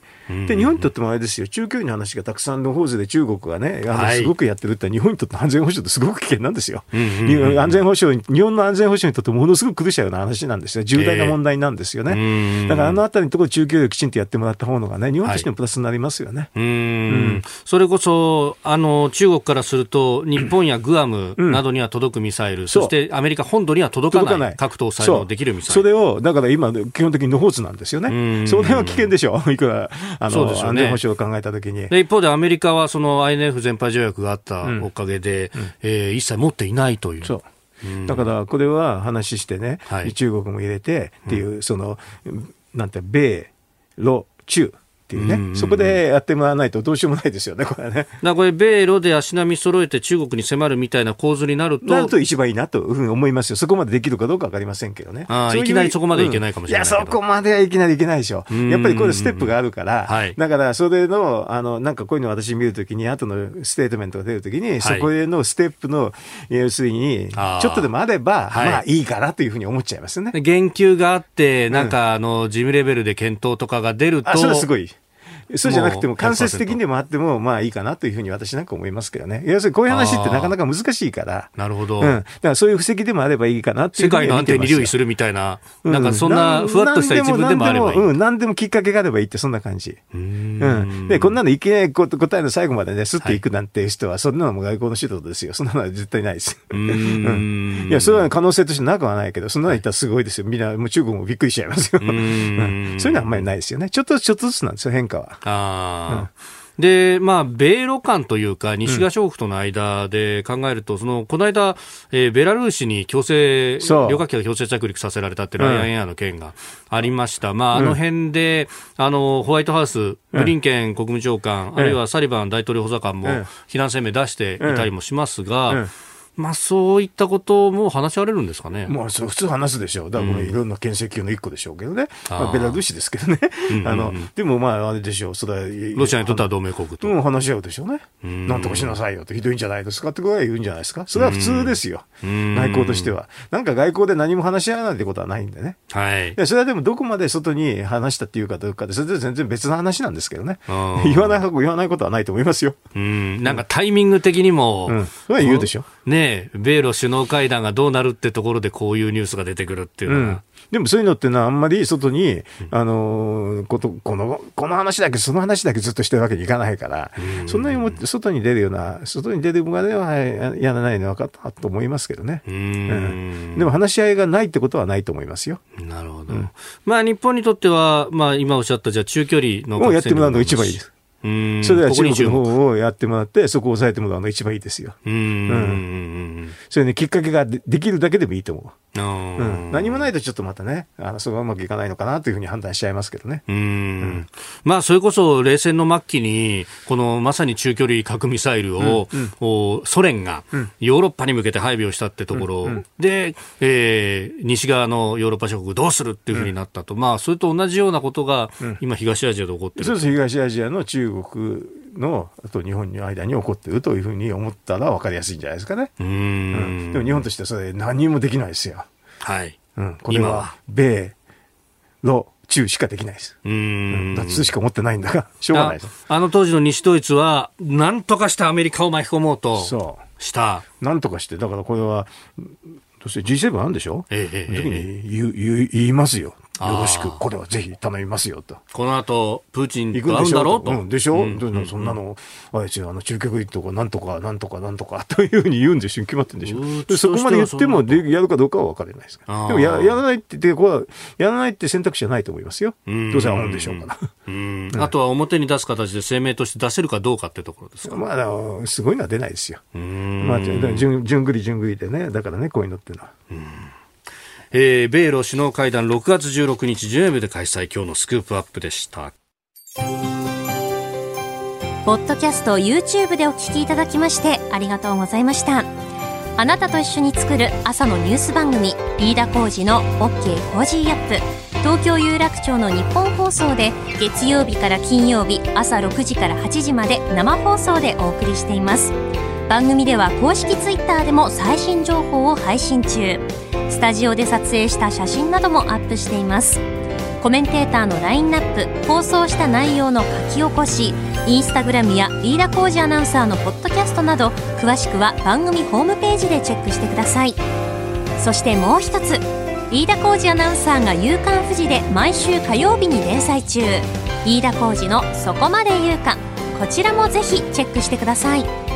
で日本にとってもあれですよ、中距離の話がたくさんの方勢で中国がね、すごくやってるって、日本にとって安全保障ってすごく危険なんですよ。安全保障、日本の安全保障にとってものすごく苦しいような話なんですよ。重大な問題なんですよね。だからあのあたりのところ中距離をきちんとやってもらった方のがね、日本としてもプラスになりますよね。それこそ中国からすると日本やグアムなどには届くミサイル、そしてアメリカ本土には届かない核搭載のできるミサイル、それをだから今基本的に野放図なんですよね。それは危険でしょいくら安全保障を考えたときに。で一方でアメリカはその INF 全廃条約があったおかげで、一切持っていないという。そうだからこれは話してね、中国も入れてっていう、そのなんて米ロ中っていうね、そこでやってもらわないとどうしようもないですよね、これね。だこれ米ロで足並み揃えて中国に迫るみたいな構図になると一番いいなというふうに思いますよ。そこまでできるかどうか分かりませんけどね。いきなりそこまでいけないかもしれないけど、いやそこまではいきなりいけないでしょ。やっぱりこれステップがあるから、だからそれのなんかこういうのを私見るときに、後のステートメントが出るときに、そこへのステップの要するにちょっとでもあればまあいいかなというふうに思っちゃいますね。言及があってなんか事務レベルで検討とかが出ると、それはすごい。そうじゃなくても間接的にもあってもまあいいかなというふうに私なんか思いますけどね。要するにこういう話ってなかなか難しいから。なるほど、だからそういう布石でもあればいいかなっていうふうに見てますよ。世界の安定に留意するみたいな、なんかそんなふわっとした一文でもあればいい、何でもきっかけがあればいいって、そんな感じ。でこんなのいきなり答えの最後までね、スッといくなんて人は、そんなのも外交の指導ですよ。そんなのは絶対ないです。いやそれは可能性としてなくはないけど、そんなの言ったらすごいですよ。みんなもう中国もびっくりしちゃいますよ。そういうのはあんまりないですよね。ちょっとずつなんですよ、変化は。で米ロ間というか西側諸国との間で考えると、そのこの間、ベラルーシに旅客機が強制着陸させられたってライアンエアの件がありました。あの辺でホワイトハウス、ブリンケン国務長官、あるいはサリバン大統領補佐官も非難声明出していたりもしますが、そういったことをもう話し合われるんですかね。もうそれ普通話すでしょう。だからこれいろんな牽制級の一個でしょうけどね。ベラルーシですけどね。でもあれでしょう。それロシアにとっては同盟国と。話し合うでしょうね。なんとかしなさいよと、ひどいんじゃないですかってことは言うんじゃないですか。それは普通ですよ。外交としては。なんか外交で何も話し合わないってことはないんでね。それはでもどこまで外に話したっていうかどうかで、それで全然別の話なんですけどね。言わないことはないと思いますよ。なんかタイミング的にも。それは言うでしょ。ね。米ロ首脳会談がどうなるってところでこういうニュースが出てくるっていうのは、でもそういうのってのはあんまり外に、この話だけその話だけずっとしてるわけにいかないから、そんなにも外に出るまではやらないのは分かったと思いますけどね。でも話し合いがないってことはないと思いますよ。なるほど。日本にとっては、今おっしゃったじゃあ中距離のをやってもらうのが一番いいです。それでは中国の方をやってもらって、そこを抑えてもらうのが一番いいですよ。それね、きっかけができるだけでもいいと思う。何もないとちょっとまたね、それはうまくいかないのかなというふうに判断しちゃいますけどね。それこそ冷戦の末期にこのまさに中距離核ミサイルを、ソ連がヨーロッパに向けて配備をしたってところ、で、西側のヨーロッパ諸国どうするっていうふうになったと、それと同じようなことが今東アジアで起こってる。そうです。東アジアの中国のと日本の間に起こっているというふうに思ったら分かりやすいんじゃないですかね。でも日本としてはそれ何もできないですよ。これは米ロ中しかできないです。だってそれしか持ってないんだからしょうがないです。あの当時の西ドイツは何とかしてアメリカを巻き込もうとした。何とかして、だからこれはどうせ G7 なんでしょ、言いますよ、よろしく、これはぜひ頼みますよと。この後プーチンと会うんだろうと。でしょ、そんなの、中距離とかなんとかなんとかなんとかというふうに言うんでしょ、決まってるんでしょ。でそこまで言ってもやるかどうかは分からないです。でもやらないって選択肢はないと思いますよ。どうせあるんでしょうかな。あとは表に出す形で声明として出せるかどうかってところですか。すごいのは出ないですよ。順繰り順繰りでね、だからね、こういうのってのは。米ロ首脳会談6月16日ジュネーブで開催。今日のスクープアップでした。ポッドキャスト YouTube でお聞きいただきましてありがとうございました。あなたと一緒に作る朝のニュース番組、飯田浩司の OK コージーアップ、東京有楽町の日本放送で月曜日から金曜日朝6時から8時まで生放送でお送りしています。番組では公式ツイッターでも最新情報を配信中、スタジオで撮影した写真などもアップしています。コメンテーターのラインナップ、放送した内容の書き起こし、インスタグラムや飯田浩司アナウンサーのポッドキャストなど、詳しくは番組ホームページでチェックしてください。そしてもう一つ、飯田浩司アナウンサーが夕刊フジで毎週火曜日に連載中、飯田浩司のそこまで言うか、こちらもぜひチェックしてください。